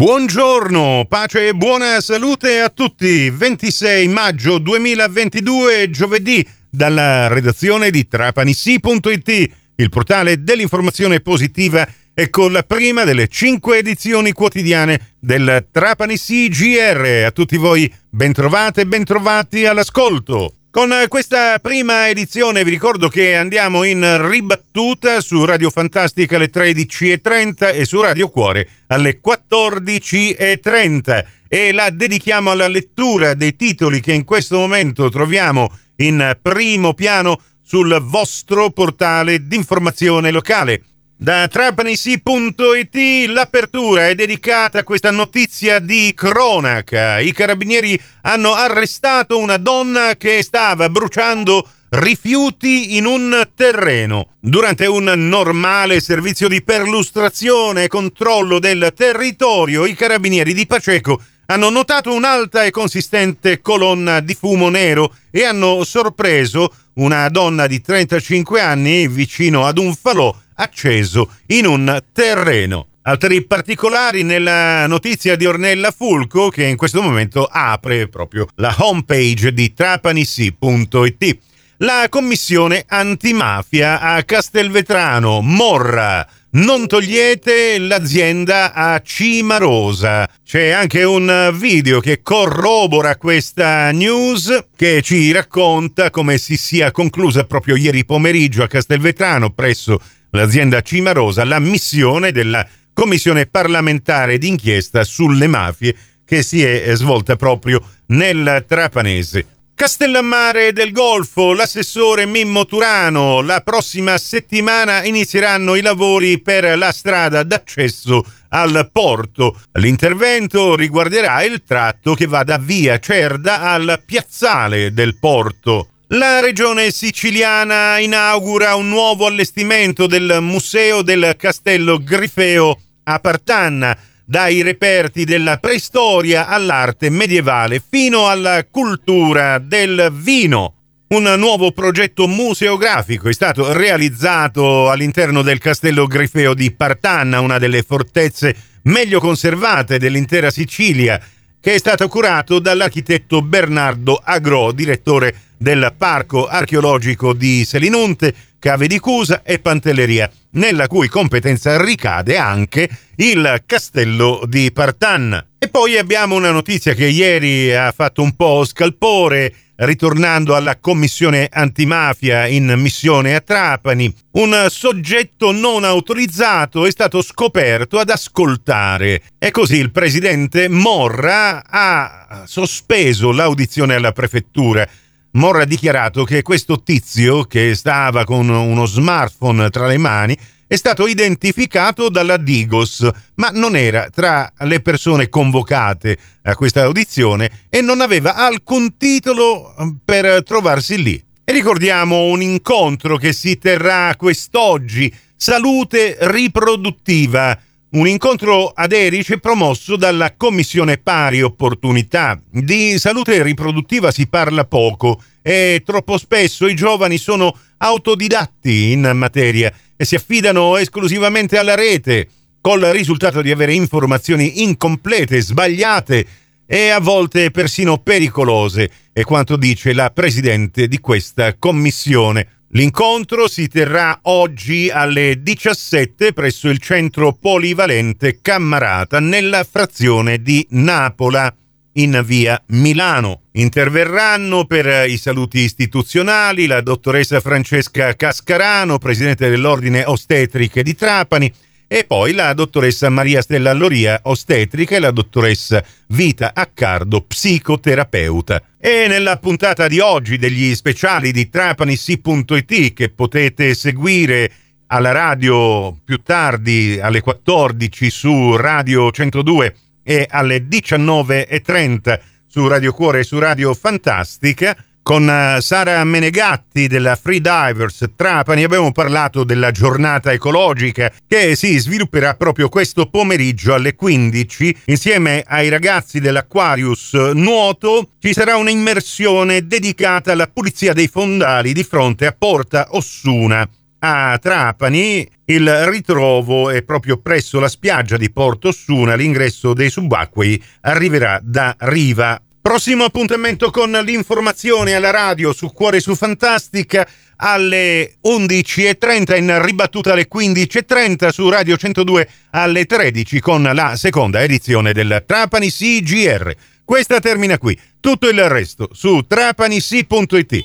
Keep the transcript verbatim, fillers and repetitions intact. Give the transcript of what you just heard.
Buongiorno, pace e buona salute a tutti. ventisei maggio duemilaventidue, giovedì, dalla redazione di trapani sì punto it, il portale dell'informazione positiva, e con la prima delle cinque edizioni quotidiane del TrapaniSì G R. A tutti voi bentrovate e bentrovati all'ascolto. Con questa prima edizione vi ricordo che andiamo in ribattuta su Radio Fantastica alle tredici e trenta e su Radio Cuore alle quattordici e trenta, e la dedichiamo alla lettura dei titoli che in questo momento troviamo in primo piano sul vostro portale d'informazione locale. Da trapanisi punto it l'apertura è dedicata a questa notizia di cronaca. I carabinieri hanno arrestato una donna che stava bruciando rifiuti in un terreno. Durante un normale servizio di perlustrazione e controllo del territorio, i carabinieri di Paceco hanno notato un'alta e consistente colonna di fumo nero e hanno sorpreso una donna di trentacinque anni vicino ad un falò acceso in un terreno. Altri particolari nella notizia di Ornella Fulco, che in questo momento apre proprio la homepage di trapanisi punto it. La Commissione antimafia a Castelvetrano Morra: non togliete l'azienda a Cimarosa. C'è anche un video che corrobora questa news, che ci racconta come si sia conclusa proprio ieri pomeriggio a Castelvetrano, presso l'azienda Cimarosa, la missione della Commissione parlamentare d'inchiesta sulle mafie, che si è svolta proprio nel trapanese. Castellammare del Golfo, l'assessore Mimmo Turano: la prossima settimana inizieranno i lavori per la strada d'accesso al porto. L'intervento riguarderà il tratto che va da Via Cerdà al piazzale del porto. La Regione siciliana inaugura un nuovo allestimento del Museo del Castello Grifeo a Partanna, dai reperti della preistoria all'arte medievale fino alla cultura del vino. Un nuovo progetto museografico è stato realizzato all'interno del Castello Grifeo di Partanna, una delle fortezze meglio conservate dell'intera Sicilia, che è stato curato dall'architetto Bernardo Agrò, direttore del parco archeologico di Selinunte, Cave di Cusa e Pantelleria, nella cui competenza ricade anche il castello di Partanna. E poi abbiamo una notizia che ieri ha fatto un po' scalpore, ritornando alla Commissione antimafia in missione a Trapani. Un soggetto non autorizzato è stato scoperto ad ascoltare, e così il presidente Morra ha sospeso l'audizione alla prefettura. Morra ha dichiarato che questo tizio, che stava con uno smartphone tra le mani, è stato identificato dalla Digos, ma non era tra le persone convocate a questa audizione e non aveva alcun titolo per trovarsi lì. E ricordiamo un incontro che si terrà quest'oggi, Salute Riproduttiva, un incontro ad Erice promosso dalla Commissione Pari Opportunità. Di salute riproduttiva si parla poco e troppo spesso i giovani sono autodidatti in materia e si affidano esclusivamente alla rete, col risultato di avere informazioni incomplete, sbagliate e a volte persino pericolose. È quanto dice la presidente di questa commissione. L'incontro si terrà oggi alle diciassette presso il centro polivalente Cammarata, nella frazione di Napola, in via Milano. Interverranno per i saluti istituzionali la dottoressa Francesca Cascarano, presidente dell'Ordine Ostetriche di Trapani, e poi la dottoressa Maria Stella Loria, ostetrica, e la dottoressa Vita Accardo, psicoterapeuta. E nella puntata di oggi degli speciali di trapanisi punto it, che potete seguire alla radio più tardi alle quattordici su Radio centodue e alle diciannove e trenta su Radio Cuore e su Radio Fantastica, con Sara Menegatti della Free Divers Trapani abbiamo parlato della giornata ecologica, che si svilupperà proprio questo pomeriggio alle quindici. Insieme ai ragazzi dell'Aquarius Nuoto ci sarà un'immersione dedicata alla pulizia dei fondali di fronte a Porta Ossuna, a Trapani il ritrovo è proprio presso la spiaggia di Porta Ossuna. L'ingresso dei subacquei arriverà da Riva. Prossimo appuntamento con l'informazione alla radio su Cuore su Fantastica alle undici e trenta, in ribattuta alle quindici e trenta su Radio centodue alle tredici con la seconda edizione del TrapaniSì G R. Questa termina qui, tutto il resto su trapanisi punto it.